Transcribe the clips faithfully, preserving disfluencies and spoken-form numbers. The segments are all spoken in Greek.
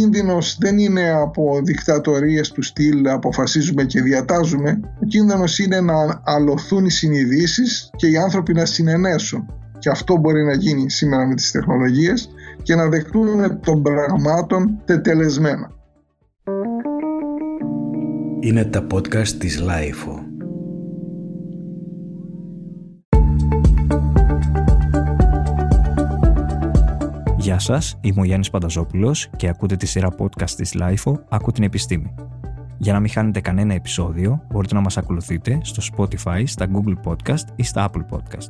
κίνδυνος δεν είναι από δικτατορίες του στυλ αποφασίζουμε και διατάζουμε. Ο κίνδυνος είναι να αλωθούν οι συνειδήσεις και οι άνθρωποι να συνενέσουν. Και αυτό μπορεί να γίνει σήμερα με τις τεχνολογίες και να δεχτούν των πραγμάτων τετελεσμένα. Είναι τα podcast της LiFO. Γεια σας, είμαι ο Γιάννης Πανταζόπουλος και ακούτε τη σειρά podcast της LiFO «Άκου την επιστήμη». Για να μην χάνετε κανένα επεισόδιο, μπορείτε να μας ακολουθείτε στο Spotify, στα Google Podcast ή στα Apple Podcast.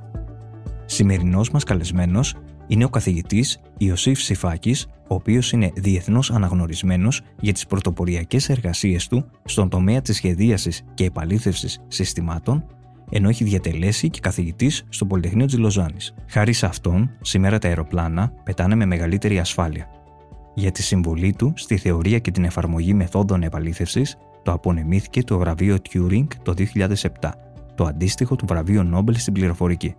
Σημερινός μας καλεσμένος είναι ο καθηγητής Ιωσήφ Σηφάκης, ο οποίος είναι διεθνώς αναγνωρισμένος για τις πρωτοποριακές εργασίες του στον τομέα της σχεδίασης και επαλήθευσης συστημάτων, ενώ έχει διατελέσει και καθηγητής στο Πολυτεχνείο της Λοζάνης. Χάρη σε αυτόν, σήμερα τα αεροπλάνα πετάνε με μεγαλύτερη ασφάλεια. Για τη συμβολή του στη θεωρία και την εφαρμογή μεθόδων επαλήθευσης, το απονεμήθηκε το βραβείο Turing το δύο χιλιάδες επτά, το αντίστοιχο του βραβείου Νόμπελ στην πληροφορική.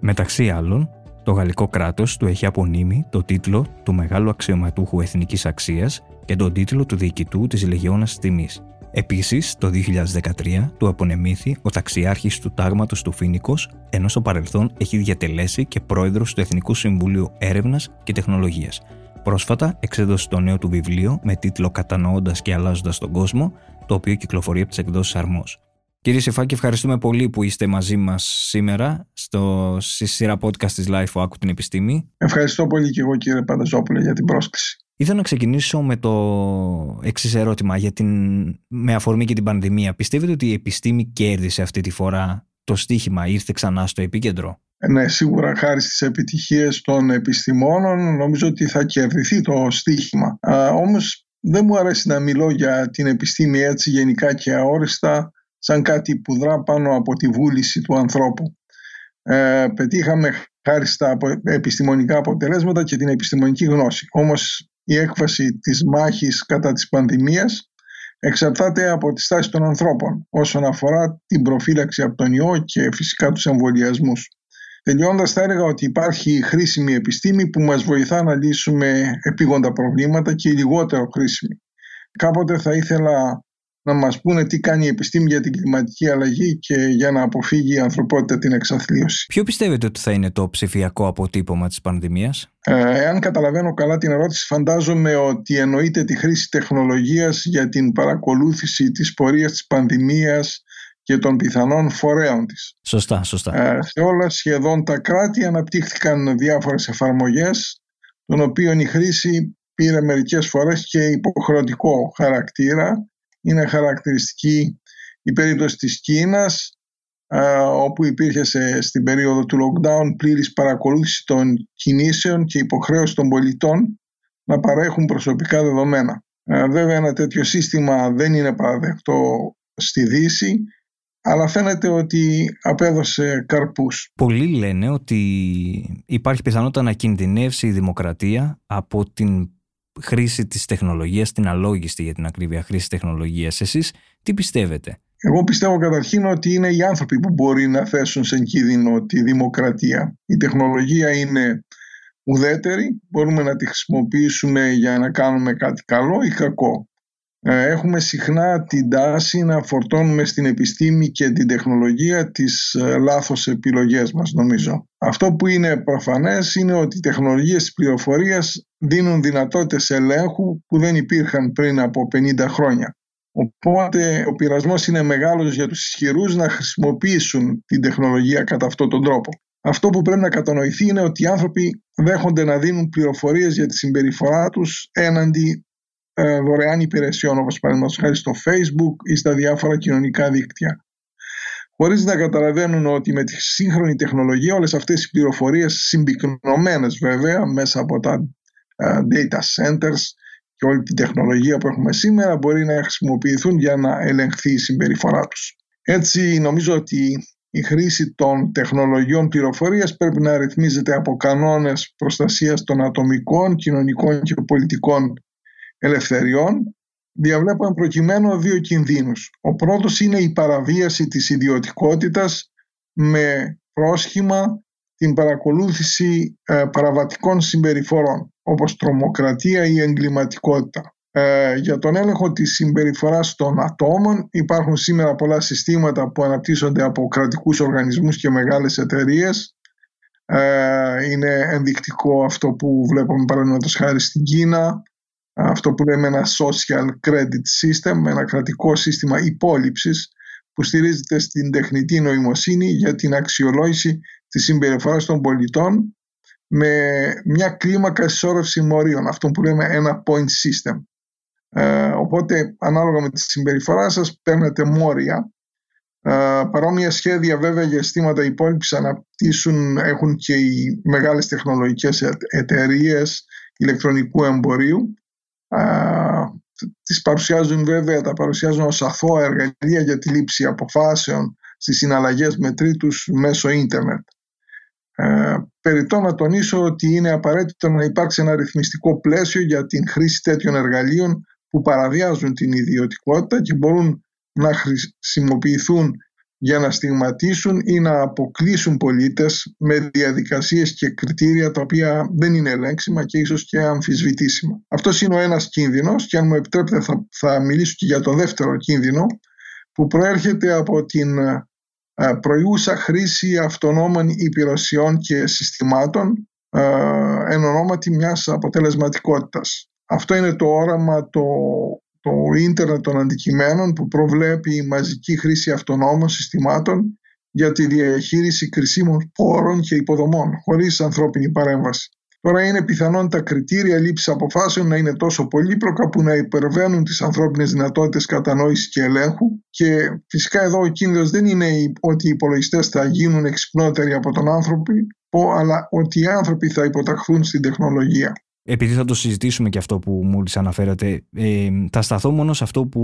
Μεταξύ άλλων, το γαλλικό κράτος του έχει απονείμει το τίτλο του μεγάλου αξιωματούχου εθνικής αξίας και τον τίτλο του διοικητού της Λεγεώνας Τιμής. Επίσης, το δύο χιλιάδες δεκατρία του απονεμήθη ο ταξιάρχης του Τάγματος του Φοίνικος, ενώ στο παρελθόν έχει διατελέσει και πρόεδρος του Εθνικού Συμβουλίου Έρευνας και Τεχνολογίας. Πρόσφατα εξέδωσε το νέο του βιβλίο με τίτλο «Κατανοώντας και αλλάζοντας τον κόσμο», το οποίο κυκλοφορεί από τις εκδόσεις Αρμός. Κύριε Σηφάκη, ευχαριστούμε πολύ που είστε μαζί μας σήμερα στο, στη σειρά podcast της LiFO «Άκου την επιστήμη». Ευχαριστώ πολύ και εγώ, κύριε Πανταζόπουλε, για την πρόσκληση. Ήθελα να ξεκινήσω με το εξής ερώτημα, για την, με αφορμή και την πανδημία. Πιστεύετε ότι η επιστήμη κέρδισε αυτή τη φορά το στοίχημα, ήρθε ξανά στο επίκεντρο? Ναι, σίγουρα χάρη στις επιτυχίες των επιστημόνων νομίζω ότι θα κερδιθεί το στοίχημα. Α, όμως δεν μου αρέσει να μιλώ για την επιστήμη έτσι γενικά και αόριστα, σαν κάτι που δρά πάνω από τη βούληση του ανθρώπου. Ε, πετύχαμε χάρη στα επιστημονικά αποτελέσματα και την επιστημονική γνώση. Όμως η έκφραση της μάχης κατά της πανδημίας εξαρτάται από τη στάση των ανθρώπων όσον αφορά την προφύλαξη από τον ιό και φυσικά τους εμβολιασμούς. Τελειώντας, θα έλεγα ότι υπάρχει χρήσιμη επιστήμη που μας βοηθά να λύσουμε επίγοντα προβλήματα και λιγότερο χρήσιμη. Κάποτε θα ήθελα να μας πούνε τι κάνει η επιστήμη για την κλιματική αλλαγή και για να αποφύγει η ανθρωπότητα την εξαθλίωση. Ποιο πιστεύετε ότι θα είναι το ψηφιακό αποτύπωμα της πανδημίας? Ε, εάν καταλαβαίνω καλά την ερώτηση, φαντάζομαι ότι εννοείται τη χρήση τεχνολογίας για την παρακολούθηση της πορείας της πανδημίας και των πιθανών φορέων της. Σωστά, σωστά. Ε, σε όλα σχεδόν τα κράτη αναπτύχθηκαν διάφορες εφαρμογές, των οποίων η χρήση πήρε μερικές φορές και υποχρεωτικό χαρακτήρα. Είναι χαρακτηριστική η περίπτωση της Κίνας, α, όπου υπήρχε σε, στην περίοδο του lockdown πλήρης παρακολούθηση των κινήσεων και υποχρέωση των πολιτών να παρέχουν προσωπικά δεδομένα. Α, βέβαια ένα τέτοιο σύστημα δεν είναι παραδεκτό στη Δύση, αλλά φαίνεται ότι απέδωσε καρπούς. Πολλοί λένε ότι υπάρχει πιθανότητα να κινδυνεύσει η δημοκρατία από την χρήση της τεχνολογίας, την αλόγιστη για την ακρίβεια χρήση τεχνολογίας. Εσείς τι πιστεύετε? Εγώ πιστεύω καταρχήν ότι είναι οι άνθρωποι που μπορεί να θέσουν σε κίνδυνο τη δημοκρατία. Η τεχνολογία είναι ουδέτερη, μπορούμε να τη χρησιμοποιήσουμε για να κάνουμε κάτι καλό ή κακό. Έχουμε συχνά την τάση να φορτώνουμε στην επιστήμη και την τεχνολογία τις λάθος επιλογές μας, νομίζω. Αυτό που είναι προφανές είναι ότι οι τεχνολογίες της πληροφορίας δίνουν δυνατότητες ελέγχου που δεν υπήρχαν πριν από πενήντα χρόνια. Οπότε ο πειρασμός είναι μεγάλος για τους ισχυρούς να χρησιμοποιήσουν την τεχνολογία κατά αυτόν τον τρόπο. Αυτό που πρέπει να κατανοηθεί είναι ότι οι άνθρωποι δέχονται να δίνουν πληροφορίες για τη συμπεριφορά τους έναντι δωρεάν υπηρεσιών, όπως παραδείγματος χάρη στο Facebook ή στα διάφορα κοινωνικά δίκτυα, χωρίς να καταλαβαίνουν ότι με τη σύγχρονη τεχνολογία όλες αυτές οι πληροφορίες, συμπυκνωμένες βέβαια μέσα από τα data centers και όλη την τεχνολογία που έχουμε σήμερα, μπορεί να χρησιμοποιηθούν για να ελεγχθεί η συμπεριφορά τους. Έτσι νομίζω ότι η χρήση των τεχνολογιών πληροφορίας πρέπει να ρυθμίζεται από κανόνες προστασίας των ατομικών, κοινωνικών και πολιτικών ελευθεριών. Διαβλέπω προκειμένου δύο κινδύνους. Ο πρώτος είναι η παραβίαση της ιδιωτικότητας με πρόσχημα την παρακολούθηση ε, παραβατικών συμπεριφορών. όπως τρομοκρατία ή εγκληματικότητα. Ε, για τον έλεγχο της συμπεριφοράς των ατόμων υπάρχουν σήμερα πολλά συστήματα που αναπτύσσονται από κρατικούς οργανισμούς και μεγάλες εταιρείες. Ε, είναι ενδεικτικό αυτό που βλέπουμε παραδείγματος χάρη στην Κίνα, αυτό που λέμε ένα social credit system, ένα κρατικό σύστημα υπόλοιψης που στηρίζεται στην τεχνητή νοημοσύνη για την αξιολόγηση της συμπεριφοράς των πολιτών με μια κλίμακα ισόρρευση μορίων, αυτό που λέμε ένα point system. Ε, οπότε ανάλογα με τη συμπεριφορά σας παίρνετε μόρια. Ε, παρόμοια σχέδια βέβαια για αισθήματα υπόλοιψης αναπτύσσουν, έχουν και οι μεγάλες τεχνολογικές εταιρείες ηλεκτρονικού εμπορίου. Ε, τις παρουσιάζουν βέβαια, τα παρουσιάζουν ως αθώα εργαλεία για τη λήψη αποφάσεων στις συναλλαγές με τρίτους μέσω ίντερνετ. Ε, περιττό να τονίσω ότι είναι απαραίτητο να υπάρξει ένα ρυθμιστικό πλαίσιο για την χρήση τέτοιων εργαλείων που παραβιάζουν την ιδιωτικότητα και μπορούν να χρησιμοποιηθούν για να στιγματίσουν ή να αποκλείσουν πολίτες με διαδικασίες και κριτήρια τα οποία δεν είναι ελέγξιμα και ίσως και αμφισβητήσιμα. Αυτός είναι ο ένας κίνδυνος και αν μου επιτρέπετε θα, θα μιλήσω και για το δεύτερο κίνδυνο που προέρχεται από την προϊούσα χρήση αυτονόμων υπηρεσιών και συστημάτων ε, εν ονόματι μιας αποτελεσματικότητας. Αυτό είναι το όραμα το, το ίντερνετ των αντικειμένων που προβλέπει η μαζική χρήση αυτονόμων συστημάτων για τη διαχείριση κρισίμων πόρων και υποδομών χωρίς ανθρώπινη παρέμβαση. Τώρα είναι πιθανόν τα κριτήρια λήψης αποφάσεων να είναι τόσο πολύπλοκα που να υπερβαίνουν τις ανθρώπινες δυνατότητες κατανόησης και ελέγχου και φυσικά εδώ ο κίνδυνος δεν είναι ότι οι υπολογιστές θα γίνουν εξυπνότεροι από τον άνθρωπο, αλλά ότι οι άνθρωποι θα υποταχθούν στην τεχνολογία. Επειδή θα το συζητήσουμε και αυτό που μόλις αναφέρατε, ε, θα σταθώ μόνο σε αυτό που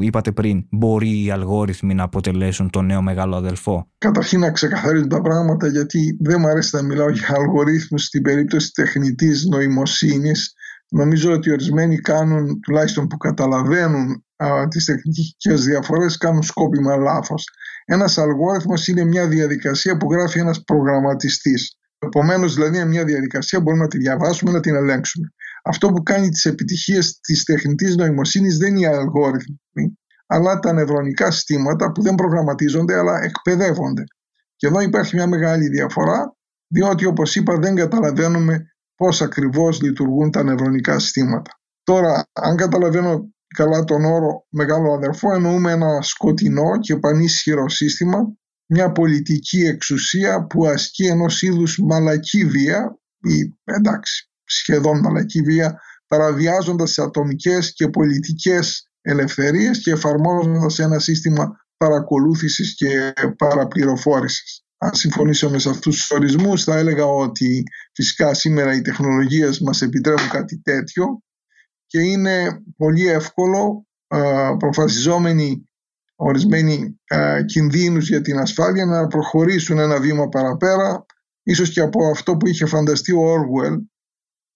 είπατε πριν. Μπορεί οι αλγόριθμοι να αποτελέσουν τον νέο μεγάλο αδελφό? Καταρχήν να ξεκαθαρίζουν τα πράγματα, γιατί δεν μου αρέσει να μιλάω για αλγορίθμους στην περίπτωση τεχνητής νοημοσύνης. Νομίζω ότι ορισμένοι κάνουν, τουλάχιστον που καταλαβαίνουν α, τις τεχνικές διαφορές, κάνουν σκόπιμα λάθος. Ένας αλγόριθμος είναι μια διαδικασία που γράφει ένας προγραμματιστής. Επομένως, δηλαδή, μια διαδικασία μπορούμε να τη διαβάσουμε, να την ελέγξουμε. Αυτό που κάνει τις επιτυχίες της τεχνητής νοημοσύνης δεν είναι οι αλγόριθμοι, αλλά τα νευρονικά συστήματα που δεν προγραμματίζονται, αλλά εκπαιδεύονται. Και εδώ υπάρχει μια μεγάλη διαφορά, διότι, όπως είπα, δεν καταλαβαίνουμε πώς ακριβώς λειτουργούν τα νευρονικά συστήματα. Τώρα, αν καταλαβαίνω καλά τον όρο μεγάλο αδερφό, εννοούμε ένα σκοτεινό και πανίσχυρο σύστημα, μια πολιτική εξουσία που ασκεί ενός είδους μαλακή βία ή εντάξει σχεδόν μαλακή βία, παραβιάζοντας τις ατομικές και πολιτικές ελευθερίες και εφαρμόζοντας ένα σύστημα παρακολούθησης και παραπληροφόρησης. Αν συμφωνήσουμε σε αυτούς τους ορισμούς, θα έλεγα ότι φυσικά σήμερα οι τεχνολογίες μας επιτρέπουν κάτι τέτοιο και είναι πολύ εύκολο προφασιζόμενοι ορισμένοι ε, κινδύνους για την ασφάλεια να προχωρήσουν ένα βήμα παραπέρα, ίσως και από αυτό που είχε φανταστεί ο Orwell,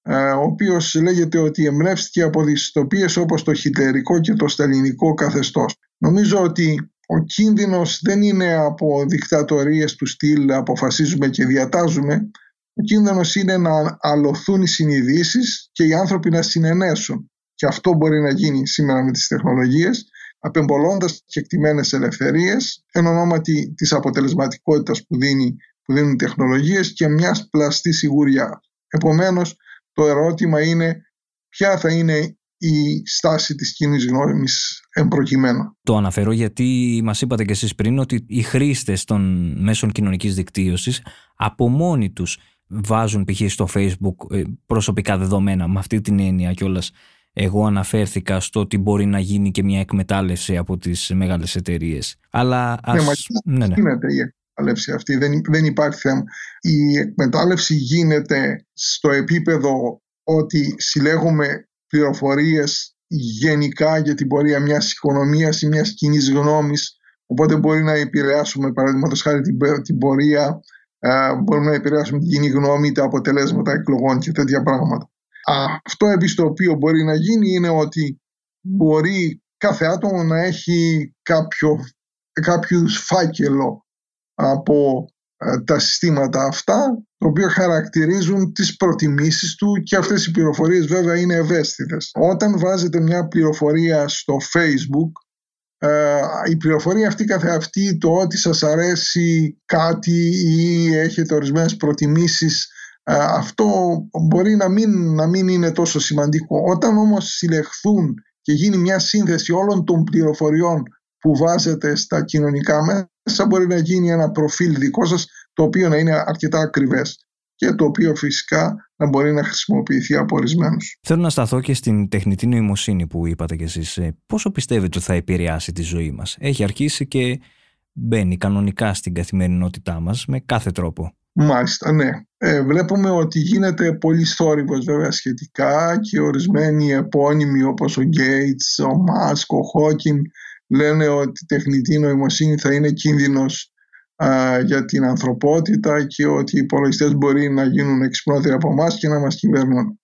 ε, ο οποίος λέγεται ότι εμπνεύστηκε από δυστοπίες όπως το χιτλερικό και το σταλινικό καθεστώς. Νομίζω ότι ο κίνδυνος δεν είναι από δικτατορίες του στυλ αποφασίζουμε και διατάζουμε, ο κίνδυνος είναι να αλωθούν οι συνειδήσεις και οι άνθρωποι να συνενέσουν. Και αυτό μπορεί να γίνει σήμερα με τις τεχνολογίες, απεμπολώντας κεκτημένες ελευθερίες εν ονόματι της αποτελεσματικότητας που, δίνει, που δίνουν τεχνολογίες και μιας πλαστής σιγουριάς. Επομένως, το ερώτημα είναι ποια θα είναι η στάση της κοινής γνώμης εμπροκειμένου. Το αναφέρω γιατί μας είπατε και εσείς πριν ότι οι χρήστες των μέσων κοινωνικής δικτύωσης από μόνοι τους βάζουν π.χ. στο Facebook προσωπικά δεδομένα, με αυτή την έννοια κιόλας. Εγώ αναφέρθηκα στο ότι μπορεί να γίνει και μια εκμετάλλευση από τις μεγάλες εταιρείες. Αλλά ας... ναι, ναι, ναι. Γίνεται η εκμετάλλευση αυτή, δεν, δεν υπάρχει θέμα. Η εκμετάλλευση γίνεται στο επίπεδο ότι συλλέγουμε πληροφορίες γενικά για την πορεία μιας οικονομίας ή μιας κοινής γνώμης, οπότε μπορεί να επηρεάσουμε παραδείγματος χάρη την, την πορεία, ε, μπορούμε να επηρεάσουμε την κοινή γνώμη, τα αποτελέσματα εκλογών και τέτοια πράγματα. Αυτό επί στο οποίο μπορεί να γίνει είναι ότι μπορεί κάθε άτομο να έχει κάποιο, κάποιο φάκελο από τα συστήματα αυτά το οποίο χαρακτηρίζουν τις προτιμήσεις του, και αυτές οι πληροφορίες βέβαια είναι ευαίσθητες. Όταν βάζετε μια πληροφορία στο Facebook, ε, η πληροφορία αυτή καθεαυτή, το ότι σας αρέσει κάτι ή έχετε ορισμένες προτιμήσεις, ε, αυτό μπορεί να μην, να μην είναι τόσο σημαντικό. Όταν όμως συλλεχθούν και γίνει μια σύνθεση όλων των πληροφοριών που βάζετε στα κοινωνικά μέσα, μπορεί να γίνει ένα προφίλ δικό σας, το οποίο να είναι αρκετά ακριβές και το οποίο φυσικά να μπορεί να χρησιμοποιηθεί από ορισμένους. Θέλω να σταθώ και στην τεχνητή νοημοσύνη που είπατε κι εσείς. Πόσο πιστεύετε ότι θα επηρεάσει τη ζωή μας? Έχει αρχίσει και μπαίνει κανονικά στην καθημερινότητά μας με κάθε τρόπο. Μάλιστα, ναι. Ε, βλέπουμε ότι γίνεται πολύ θόρυβος βέβαια σχετικά, και ορισμένοι επώνυμοι όπως ο Γκέιτς, ο Μάσκ, ο Χόκιν λένε ότι η τεχνητή νοημοσύνη θα είναι κίνδυνος α, για την ανθρωπότητα, και ότι οι υπολογιστές μπορεί να γίνουν εξυπνότεροι από εμάς και να μας κυβερνούν.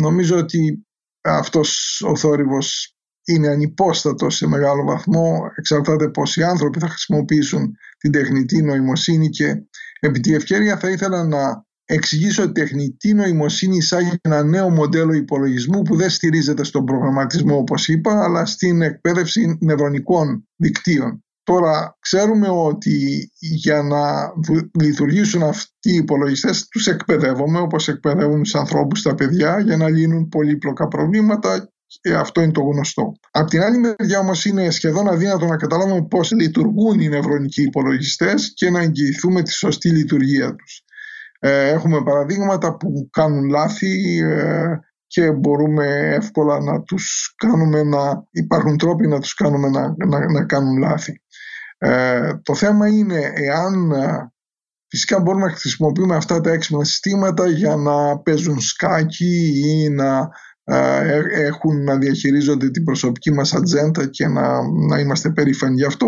Νομίζω ότι αυτός ο θόρυβος είναι ανυπόστατος σε μεγάλο βαθμό. Εξαρτάται πώς οι άνθρωποι θα χρησιμοποιήσουν την τεχνητή νοημοσύνη, και επί τη ευκαιρία θα ήθελα να εξηγήσω ότι η τεχνητή νοημοσύνη εισάγει ένα νέο μοντέλο υπολογισμού που δεν στηρίζεται στον προγραμματισμό, όπως είπα, αλλά στην εκπαίδευση νευρονικών δικτύων. Τώρα, ξέρουμε ότι για να λειτουργήσουν αυτοί οι υπολογιστές, τους εκπαιδεύουμε όπως εκπαιδεύουν τους ανθρώπους τα παιδιά για να λύνουν πολύπλοκα προβλήματα, και αυτό είναι το γνωστό. Απ' την άλλη μεριά όμως είναι σχεδόν αδύνατο να καταλάβουμε πώς λειτουργούν οι νευρονικοί υπολογιστές και να εγγυηθούμε τη σωστή λειτουργία τους. Έχουμε παραδείγματα που κάνουν λάθη και μπορούμε εύκολα να τους κάνουμε να... υπάρχουν τρόποι να τους κάνουμε να, να, να κάνουν λάθη. Ε, το θέμα είναι εάν φυσικά μπορούμε να χρησιμοποιούμε αυτά τα έξυπνα συστήματα για να παίζουν σκάκι ή να, ε, έχουν, να διαχειρίζονται την προσωπική μας ατζέντα και να, να είμαστε περήφανοι γι' αυτό.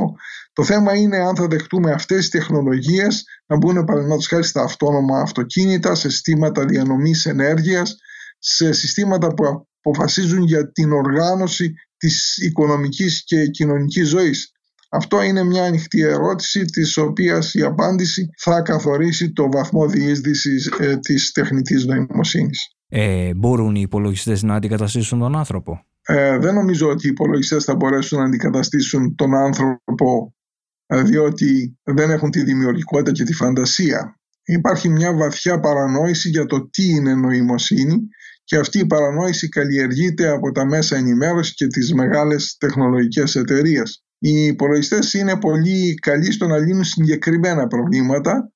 Το θέμα είναι αν θα δεχτούμε αυτές τις τεχνολογίες να μπουν παραδείγματος χάρη στα αυτόνομα αυτοκίνητα, σε συστήματα διανομής ενέργειας, σε συστήματα που αποφασίζουν για την οργάνωση της οικονομικής και κοινωνικής ζωής. Αυτό είναι μια ανοιχτή ερώτηση, της οποίας η απάντηση θα καθορίσει το βαθμό διείσδυσης ε, της τεχνητής νοημοσύνης. Ε, μπορούν οι υπολογιστές να αντικαταστήσουν τον άνθρωπο? Ε, δεν νομίζω ότι οι υπολογιστές θα μπορέσουν να αντικαταστήσουν τον άνθρωπο, διότι δεν έχουν τη δημιουργικότητα και τη φαντασία. Υπάρχει μια βαθιά παρανόηση για το τι είναι νοημοσύνη, και αυτή η παρανόηση καλλιεργείται από τα μέσα ενημέρωσης και τις μεγάλες τεχνολογικές εταιρείες. Οι υπολογιστές είναι πολύ καλοί στο να λύνουν συγκεκριμένα προβλήματα,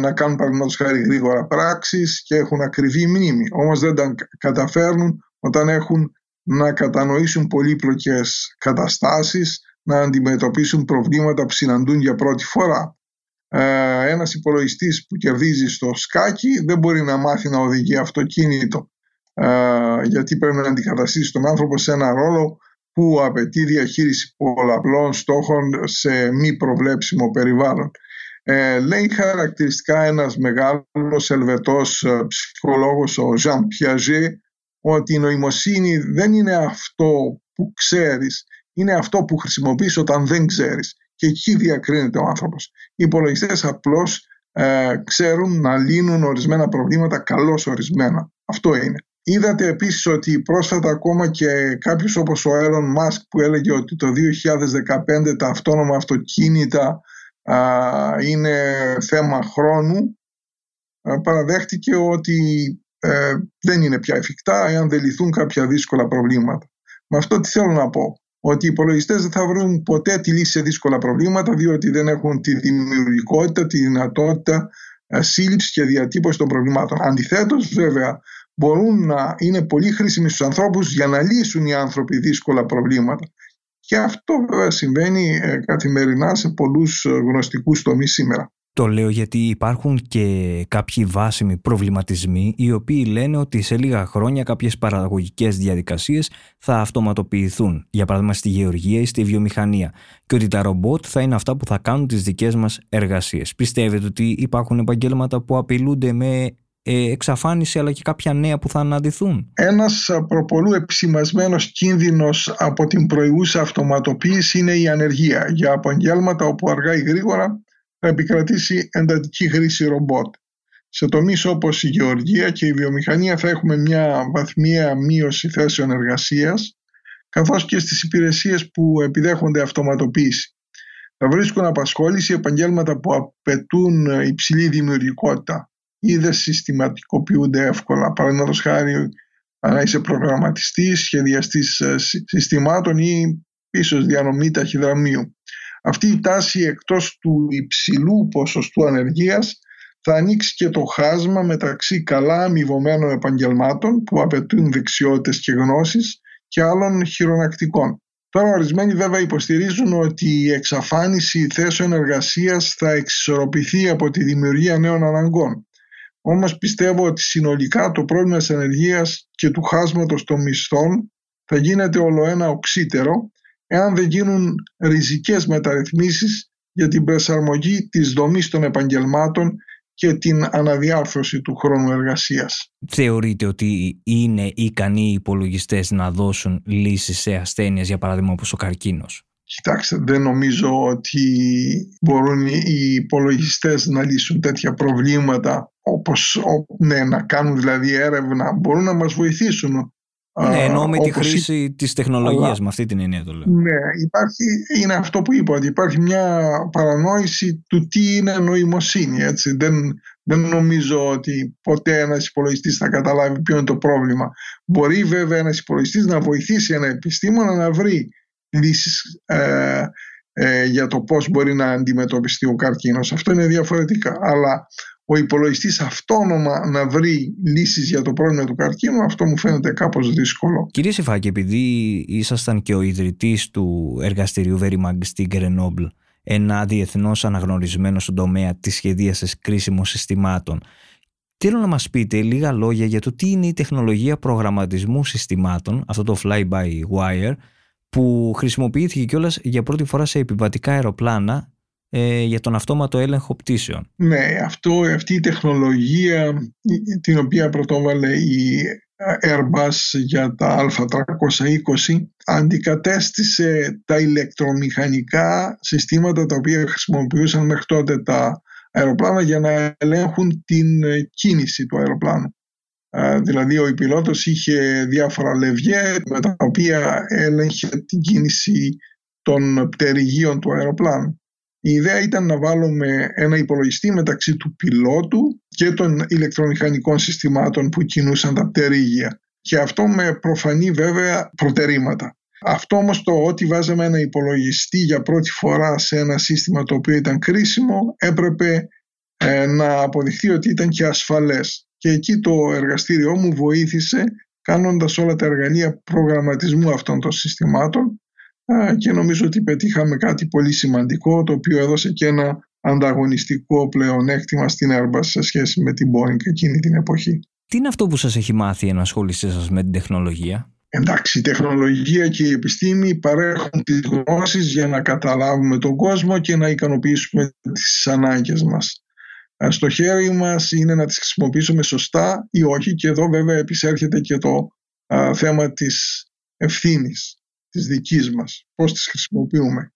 να κάνουν παραδείγματος χάρη γρήγορα πράξεις και έχουν ακριβή μνήμη. Όμως δεν τα καταφέρνουν όταν έχουν να κατανοήσουν πολύπλοκες καταστάσεις, να αντιμετωπίσουν προβλήματα που συναντούν για πρώτη φορά. Ε, ένας υπολογιστής που κερδίζει στο σκάκι δεν μπορεί να μάθει να οδηγεί αυτοκίνητο, ε, γιατί πρέπει να αντικαταστήσει τον άνθρωπο σε ένα ρόλο που απαιτεί διαχείριση πολλαπλών στόχων σε μη προβλέψιμο περιβάλλον. Ε, λέει χαρακτηριστικά ένας μεγάλος Ελβετός ψυχολόγος, ο Ζαν Πιαζέ, ότι η νοημοσύνη δεν είναι αυτό που ξέρεις, είναι αυτό που χρησιμοποιείς όταν δεν ξέρεις. Και εκεί διακρίνεται ο άνθρωπος. Οι υπολογιστές απλώς ε, ξέρουν να λύνουν ορισμένα προβλήματα, καλώς ορισμένα. Αυτό είναι. Είδατε επίσης ότι πρόσφατα ακόμα και κάποιος όπως ο Έλον Μάσκ, που έλεγε ότι το δύο χιλιάδες δεκαπέντε τα αυτόνομα αυτοκίνητα α, είναι θέμα χρόνου, α, παραδέχτηκε ότι ε, δεν είναι πια εφικτά εάν δεν λυθούν κάποια δύσκολα προβλήματα. Με αυτό τι θέλω να πω? Ότι οι υπολογιστές δεν θα βρουν ποτέ τη λύση σε δύσκολα προβλήματα, διότι δεν έχουν τη δημιουργικότητα, τη δυνατότητα σύλληψης και διατύπωσης των προβλημάτων. Αντιθέτως, βέβαια, μπορούν να είναι πολύ χρήσιμοι στους ανθρώπους για να λύσουν οι άνθρωποι δύσκολα προβλήματα. Και αυτό βέβαια συμβαίνει καθημερινά σε πολλούς γνωστικούς τομείς σήμερα. Το λέω γιατί υπάρχουν και κάποιοι βάσιμοι προβληματισμοί, οι οποίοι λένε ότι σε λίγα χρόνια κάποιες παραγωγικές διαδικασίες θα αυτοματοποιηθούν, για παράδειγμα στη γεωργία ή στη βιομηχανία, και ότι τα ρομπότ θα είναι αυτά που θα κάνουν τις δικές μας εργασίες. Πιστεύετε ότι υπάρχουν επαγγέλματα που απειλούνται με εξαφάνιση, αλλά και κάποια νέα που θα αναδυθούν? Ένας προπολού επισημασμένος κίνδυνος από την προηγούσα αυτοματοποίηση είναι η ανεργία για επαγγέλματα όπου αργά ή γρήγορα θα επικρατήσει εντατική χρήση ρομπότ. Σε τομείς όπως η γεωργία και η βιομηχανία θα έχουμε μια βαθμιαία μείωση θέσεων εργασίας, καθώς και στις υπηρεσίες που επιδέχονται αυτοματοποίηση. Θα βρίσκουν απασχόληση επαγγέλματα που απαιτούν υψηλή δημιουργικότητα ή δεν συστηματικοποιούνται εύκολα. Παραδείγματος χάρη, να είσαι προγραμματιστής, σχεδιαστής συστημάτων ή ίσως διανομή ταχυδραμείου. Αυτή η τάση, εκτός του υψηλού ποσοστού ανεργίας, θα ανοίξει και το χάσμα μεταξύ καλά αμοιβωμένων επαγγελμάτων που απαιτούν δεξιότητες και γνώσεις και άλλων χειρονακτικών. Τώρα, ορισμένοι βέβαια υποστηρίζουν ότι η εξαφάνιση θέσεων εργασίας θα εξισορροπηθεί από τη δημιουργία νέων αναγκών. Όμως πιστεύω ότι συνολικά το πρόβλημα της ανεργίας και του χάσματος των μισθών θα γίνεται ολοένα οξύτερο, εάν δεν γίνουν ριζικές μεταρρυθμίσεις για την προσαρμογή της δομής των επαγγελμάτων και την αναδιάρθρωση του χρόνου εργασίας. Θεωρείτε ότι είναι ικανοί οι υπολογιστές να δώσουν λύσεις σε ασθένειες, για παράδειγμα όπως ο καρκίνος? Κοιτάξτε, δεν νομίζω ότι μπορούν οι υπολογιστές να λύσουν τέτοια προβλήματα, όπως ναι, να κάνουν δηλαδή έρευνα, μπορούν να μας βοηθήσουν. Ναι, εννοώ με τη χρήση ή... της τεχνολογίας, αλλά... με αυτή την έννοια το λέω. Ναι, υπάρχει, είναι αυτό που είπα, ότι υπάρχει μια παρανόηση του τι είναι νοημοσύνη. Έτσι. Δεν, δεν νομίζω ότι ποτέ ένας υπολογιστής θα καταλάβει ποιο είναι το πρόβλημα. Μπορεί βέβαια ένας υπολογιστής να βοηθήσει ένα επιστήμονα να βρει λύσεις ε, ε, για το πώς μπορεί να αντιμετωπιστεί ο καρκίνος. Αυτό είναι διαφορετικά, αλλά... ο υπολογιστής αυτόνομα να βρει λύσεις για το πρόβλημα του καρκίνου, αυτό μου φαίνεται κάπως δύσκολο. Κύριε Σηφάκη, επειδή ήσασταν και ο ιδρυτής του εργαστηρίου Verimag στην Grenoble, ένα διεθνώς αναγνωρισμένο στον τομέα της σχεδίασης κρίσιμων συστημάτων, θέλω να μας πείτε λίγα λόγια για το τι είναι η τεχνολογία προγραμματισμού συστημάτων, αυτό το fly-by-wire, που χρησιμοποιήθηκε κιόλας για πρώτη φορά σε επιβατικά αεροπλάνα για τον αυτόματο έλεγχο πτήσεων. Ναι, αυτό, αυτή η τεχνολογία την οποία πρωτόβαλε η Airbus για τα Α τριακόσια είκοσι αντικατέστησε τα ηλεκτρομηχανικά συστήματα τα οποία χρησιμοποιούσαν μέχρι τότε τα αεροπλάνα για να ελέγχουν την κίνηση του αεροπλάνου. Δηλαδή ο πιλότος είχε διάφορα λευγέ με τα οποία έλεγχε την κίνηση των πτερυγίων του αεροπλάνου. Η ιδέα ήταν να βάλουμε ένα υπολογιστή μεταξύ του πιλότου και των ηλεκτρομηχανικών συστημάτων που κινούσαν τα πτερήγια. Και αυτό με προφανή βέβαια προτερήματα. Αυτό όμως, το ότι βάζαμε ένα υπολογιστή για πρώτη φορά σε ένα σύστημα το οποίο ήταν κρίσιμο, έπρεπε ε, να αποδειχθεί ότι ήταν και ασφαλές. Και εκεί το εργαστήριό μου βοήθησε κάνοντας όλα τα εργαλεία προγραμματισμού αυτών των συστημάτων, και νομίζω ότι πετύχαμε κάτι πολύ σημαντικό, το οποίο έδωσε και ένα ανταγωνιστικό πλεονέκτημα στην Airbus σε σχέση με την Boeing εκείνη την εποχή. Τι είναι αυτό που σας έχει μάθει η ενασχόλησή σας με την τεχνολογία? Εντάξει, η τεχνολογία και η επιστήμη παρέχουν τις γνώσεις για να καταλάβουμε τον κόσμο και να ικανοποιήσουμε τις ανάγκες μας. Στο χέρι μας είναι να τις χρησιμοποιήσουμε σωστά ή όχι, και εδώ βέβαια επισέρχεται και το α, θέμα της ευθύνης της δικής μας, πώς τις χρησιμοποιούμε.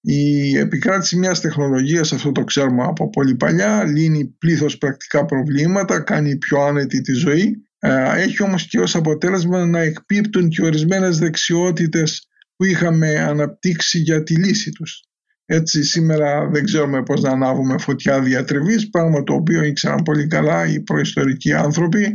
Η επικράτηση μιας τεχνολογίας, αυτό το ξέρουμε από πολύ παλιά, λύνει πλήθος πρακτικά προβλήματα, κάνει πιο άνετη τη ζωή, έχει όμως και ως αποτέλεσμα να εκπίπτουν και ορισμένες δεξιότητες που είχαμε αναπτύξει για τη λύση τους. Έτσι, σήμερα δεν ξέρουμε πώς να ανάβουμε φωτιά διατριβής, πράγμα το οποίο ήξεραν πολύ καλά οι προϊστορικοί άνθρωποι,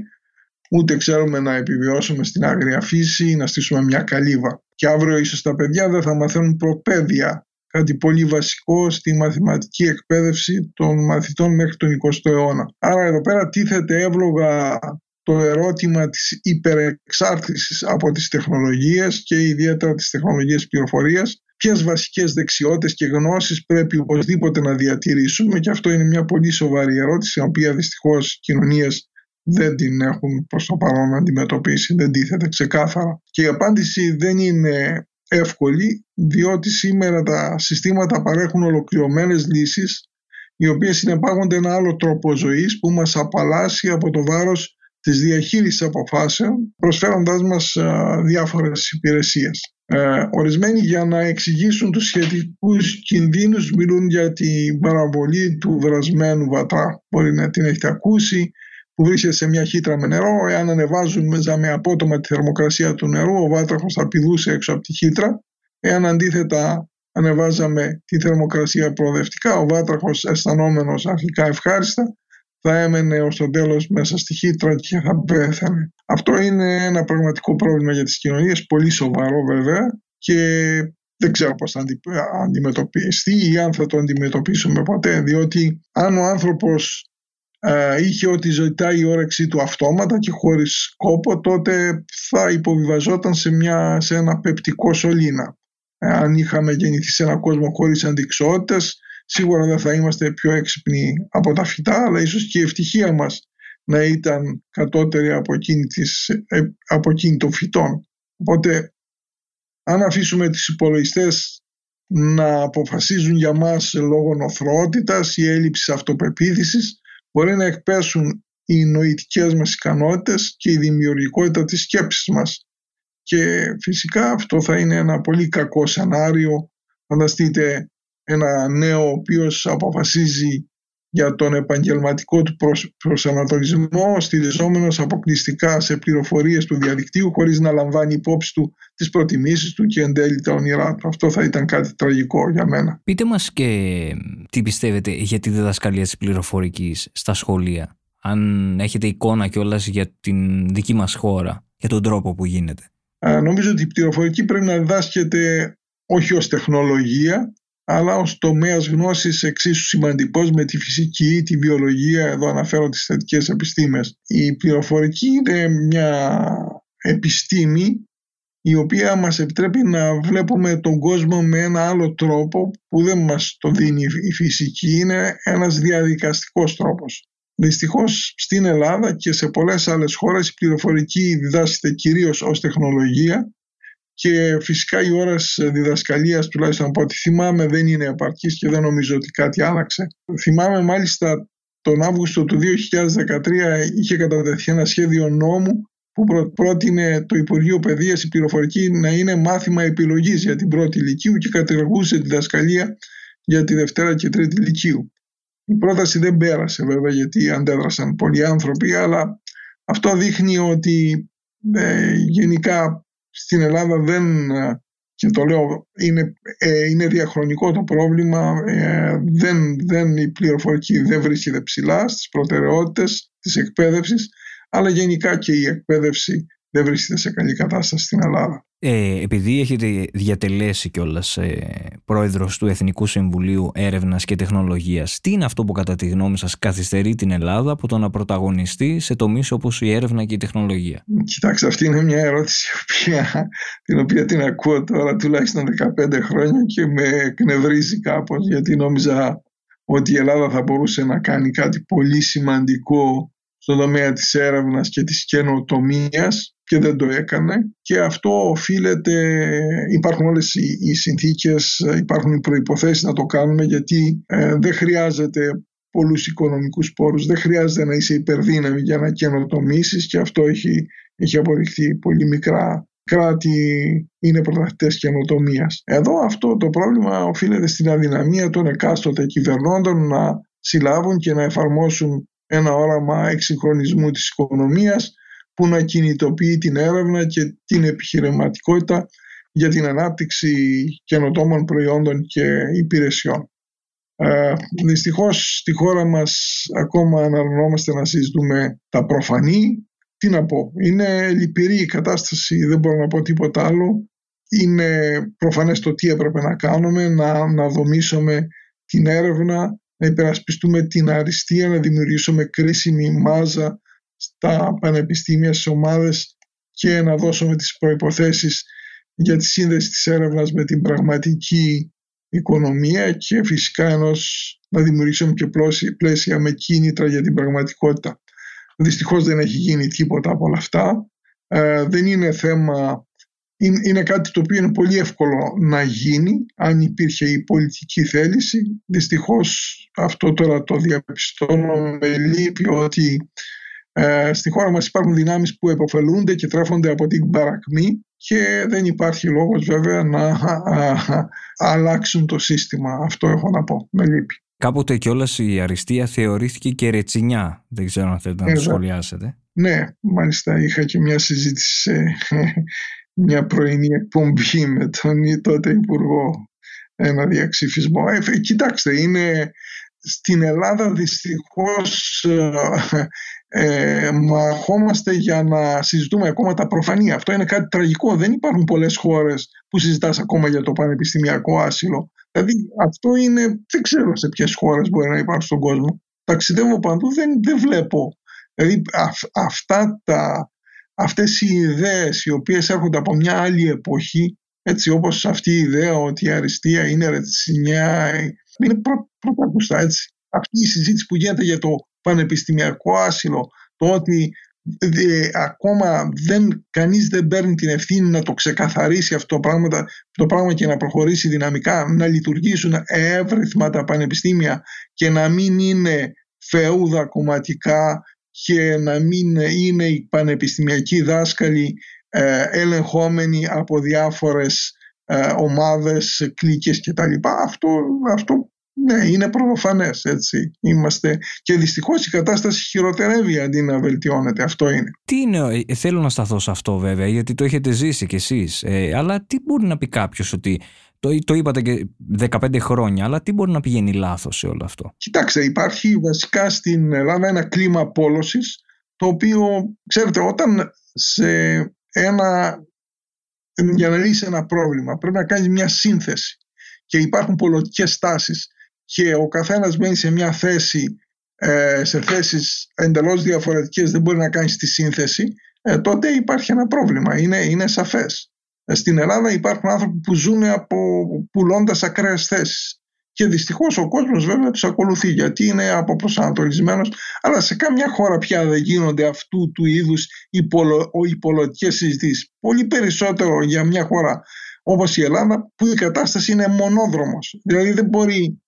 ούτε ξέρουμε να επιβιώσουμε στην άγρια φύση ή να στήσουμε μια καλύβα. Και αύριο ίσως τα παιδιά δεν θα μαθαίνουν προπαίδεια, κάτι πολύ βασικό στη μαθηματική εκπαίδευση των μαθητών μέχρι τον εικοστό αιώνα. Άρα εδώ πέρα τίθεται εύλογα το ερώτημα της υπερεξάρτησης από τις τεχνολογίες και ιδιαίτερα τις τεχνολογίες πληροφορίας. Ποιες βασικές δεξιότητες και γνώσεις πρέπει οπωσδήποτε να διατηρήσουμε, και αυτό είναι μια πολύ σοβαρή ερώτηση, η οποία δυστυχώς οι κοινωνίες δεν την έχουν προς το παρόν να αντιμετωπίσει, δεν τίθεται ξεκάθαρα. Και η απάντηση δεν είναι εύκολη, διότι σήμερα τα συστήματα παρέχουν ολοκληρωμένες λύσεις, οι οποίες συνεπάγονται ένα άλλο τρόπο ζωής που μας απαλλάσσει από το βάρος της διαχείρισης αποφάσεων, προσφέροντάς μας α, διάφορες υπηρεσίες. Ε, ορισμένοι για να εξηγήσουν τους σχετικούς κινδύνους μιλούν για την παραβολή του βρασμένου βατρά. Μπορεί να την έχετε ακούσει, που βρίσκεται σε μια χύτρα με νερό. Εάν ανεβάζουμε απότομα τη θερμοκρασία του νερού, ο βάτραχος θα πηδούσε έξω από τη χύτρα. Εάν αντίθετα ανεβάζαμε τη θερμοκρασία προοδευτικά, ο βάτραχος, αισθανόμενος αρχικά ευχάριστα, θα έμενε ως το τέλος μέσα στη χύτρα και θα πέθανε. Αυτό είναι ένα πραγματικό πρόβλημα για τις κοινωνίες, πολύ σοβαρό βέβαια, και δεν ξέρω πώς θα αντιμετωπιστεί ή αν θα το αντιμετωπίσουμε ποτέ, διότι αν ο άνθρωπος ε, είχε ότι ζητάει η όρεξή του αυτόματα και χωρίς κόπο, τότε θα υποβιβαζόταν σε, μια, σε ένα πεπτικό σωλήνα. Ε, αν είχαμε γεννηθεί σε έναν κόσμο χωρίς αντιξοότητες, σίγουρα δεν θα είμαστε πιο έξυπνοι από τα φυτά, αλλά ίσως και η ευτυχία μας να ήταν κατώτερη από εκείνη, της, από εκείνη των φυτών. Οπότε, αν αφήσουμε τις υπολογιστές να αποφασίζουν για μας λόγω νοθρότητας ή έλλειψης αυτοπεποίθησης, μπορεί να εκπέσουν οι νοητικές μας ικανότητες και η δημιουργικότητα της σκέψης μας. Και φυσικά αυτό θα είναι ένα πολύ κακό σενάριο. Φανταστείτε ένα νέο ο οποίος αποφασίζει για τον επαγγελματικό του προσανατολισμό, στηριζόμενος αποκλειστικά σε πληροφορίες του διαδικτύου, χωρίς να λαμβάνει υπόψη του τις προτιμήσεις του και εν τέλει τα όνειρά του. Αυτό θα ήταν κάτι τραγικό για μένα. Πείτε μας και τι πιστεύετε για τη διδασκαλία της πληροφορικής στα σχολεία, αν έχετε εικόνα κιόλας για την δική μας χώρα, για τον τρόπο που γίνεται. Α, νομίζω ότι η πληροφορική πρέπει να διδάσκεται όχι ως τεχνολογία, αλλά ως τομέας γνώσης εξίσου σημαντικός με τη φυσική ή τη βιολογία, εδώ αναφέρω τις θετικές επιστήμες. Η πληροφορική είναι μια επιστήμη η οποία μας επιτρέπει να βλέπουμε τον κόσμο με ένα άλλο τρόπο που δεν μας το δίνει η φυσική, είναι ένας διαδικαστικός τρόπος. Δυστυχώς στην Ελλάδα και σε πολλές άλλες χώρες η πληροφορική διδάσκεται κυρίως ως τεχνολογία, και φυσικά οι ώρες διδασκαλίας, τουλάχιστον από ό,τι θυμάμαι, δεν είναι επαρκής και δεν νομίζω ότι κάτι άλλαξε. Θυμάμαι μάλιστα τον Αύγουστο του δύο χιλιάδες δεκατρία είχε κατατεθεί ένα σχέδιο νόμου που πρότεινε το Υπουργείο Παιδείας η πληροφορική να είναι μάθημα επιλογής για την πρώτη λυκείου και κατηργούσε τη διδασκαλία για τη Δευτέρα και Τρίτη λυκείου. Η πρόταση δεν πέρασε βέβαια γιατί αντέδρασαν πολλοί άνθρωποι, αλλά αυτό δείχνει ότι ε, γενικά στην Ελλάδα δεν, και το λέω, είναι, ε, είναι διαχρονικό το πρόβλημα, ε, δεν, δεν, η πληροφορική δεν βρίσκεται ψηλά στις προτεραιότητες της εκπαίδευσης, αλλά γενικά και η εκπαίδευση δεν βρίσκεται σε καλή κατάσταση στην Ελλάδα. Ε, επειδή έχετε διατελέσει κιόλας ε, πρόεδρος του Εθνικού Συμβουλίου Έρευνας και Τεχνολογίας, τι είναι αυτό που κατά τη γνώμη σας καθυστερεί την Ελλάδα από το να πρωταγωνιστεί σε τομείς όπως η έρευνα και η τεχνολογία? Κοιτάξτε, αυτή είναι μια ερώτηση οποία, την οποία την ακούω τώρα τουλάχιστον δεκαπέντε χρόνια και με εκνευρίζει κάπως, γιατί νόμιζα ότι η Ελλάδα θα μπορούσε να κάνει κάτι πολύ σημαντικό στον τομέα της έρευνας και της καινοτομίας και δεν το έκανε, και αυτό οφείλεται, υπάρχουν όλες οι συνθήκες, υπάρχουν οι προϋποθέσεις να το κάνουμε, γιατί ε, δεν χρειάζεται πολλούς οικονομικούς πόρους, δεν χρειάζεται να είσαι υπερδύναμη για να καινοτομήσεις, και αυτό έχει, έχει αποδειχθεί. Πολύ μικρά κράτη είναι πρωταθλητές καινοτομίας. Εδώ αυτό το πρόβλημα οφείλεται στην αδυναμία των εκάστοτε κυβερνώντων να συλλάβουν και να εφαρμόσουν ένα όραμα εξυγχρονισμού της οικονομίας που να κινητοποιεί την έρευνα και την επιχειρηματικότητα για την ανάπτυξη καινοτόμων προϊόντων και υπηρεσιών. Ε, δυστυχώς στη χώρα μας ακόμα αναρνόμαστε να συζητούμε τα προφανή. Τι να πω, είναι λυπηρή η κατάσταση, δεν μπορώ να πω τίποτα άλλο. Είναι προφανές το τι έπρεπε να κάνουμε, να, να δομήσουμε την έρευνα, να υπερασπιστούμε την αριστεία, να δημιουργήσουμε κρίσιμη μάζα στα πανεπιστήμια, στις ομάδες, και να δώσουμε τις προϋποθέσεις για τη σύνδεση της έρευνας με την πραγματική οικονομία, και φυσικά ενός, να δημιουργήσουμε και πλαίσια με κίνητρα για την πραγματικότητα. Δυστυχώς δεν έχει γίνει τίποτα από όλα αυτά. Ε, δεν είναι θέμα... Είναι, είναι κάτι το οποίο είναι πολύ εύκολο να γίνει αν υπήρχε η πολιτική θέληση. Δυστυχώς αυτό τώρα το διαπιστώνω με λύπη, ότι Ε, στη χώρα μας υπάρχουν δυνάμεις που επωφελούνται και τρέφονται από την παρακμή και δεν υπάρχει λόγος βέβαια να α, α, αλλάξουν το σύστημα. Αυτό έχω να πω. Με λύπη. Κάποτε κιόλας η αριστεία θεωρήθηκε και ρετσινιά. Δεν ξέρω αν θέλετε να ε, το σχολιάσετε. Ναι, μάλιστα είχα και μια συζήτηση σε μια πρωινή εκπομπή με τον τότε υπουργό. Ένα διαξυφισμό. Ε, κοιτάξτε, είναι... Στην Ελλάδα δυστυχώς ε, μαχόμαστε για να συζητούμε ακόμα τα προφανή. Αυτό είναι κάτι τραγικό. Δεν υπάρχουν πολλές χώρες που συζητάς ακόμα για το πανεπιστημιακό άσυλο. Δηλαδή αυτό είναι, δεν ξέρω σε ποιες χώρες μπορεί να υπάρχουν στον κόσμο. Ταξιδεύω παντού, δεν, δεν βλέπω. Δηλαδή αυ, αυτά τα, αυτές οι ιδέες οι οποίες έρχονται από μια άλλη εποχή, έτσι όπως αυτή η ιδέα ότι η αριστεία είναι ρετσινιά, είναι προ, πρωτακουστά έτσι. Αυτή η συζήτηση που γίνεται για το πανεπιστημιακό άσυλο, το ότι δε, ακόμα δεν, κανείς δεν παίρνει την ευθύνη να το ξεκαθαρίσει αυτό το πράγμα, το πράγμα και να προχωρήσει δυναμικά, να λειτουργήσουν εύρυθμα τα πανεπιστήμια και να μην είναι φεούδα κομματικά και να μην είναι οι πανεπιστημιακοί δάσκαλοι ε, ελεγχόμενοι από διάφορες ε, ομάδες, κλίκες κτλ. Αυτό, αυτό ναι, είναι προφανές, έτσι. Είμαστε... Και δυστυχώς η κατάσταση χειροτερεύει αντί να βελτιώνεται. Αυτό είναι. Τι είναι, θέλω να σταθώ σε αυτό βέβαια, γιατί το έχετε ζήσει κι εσείς. Ε, αλλά τι μπορεί να πει κάποιος ότι... Το, το είπατε και δεκαπέντε χρόνια, αλλά τι μπορεί να πηγαίνει λάθος σε όλο αυτό? Κοιτάξτε, υπάρχει βασικά στην Ελλάδα ένα κλίμα πόλωσης, το οποίο, ξέρετε, όταν σε ένα, για να λύσει ένα πρόβλημα πρέπει να κάνει μια σύνθεση και υπάρχουν πολιτικές τάσεις και ο καθένας μπαίνει σε μια θέση, σε θέσεις εντελώς διαφορετικές, δεν μπορεί να κάνει τη σύνθεση, τότε υπάρχει ένα πρόβλημα, είναι, είναι σαφές. Στην Ελλάδα υπάρχουν άνθρωποι που ζουν από πουλώντας ακραίες θέσεις. Και δυστυχώς ο κόσμος βέβαια τους ακολουθεί, γιατί είναι αποπροσανατολισμένος. Αλλά σε καμιά χώρα πια δεν γίνονται αυτού του είδους οι πολιτικές συζητήσεις. Πολύ περισσότερο για μια χώρα όπως η Ελλάδα, που η κατάσταση είναι μονόδρομος. Δηλαδή δεν μπορεί,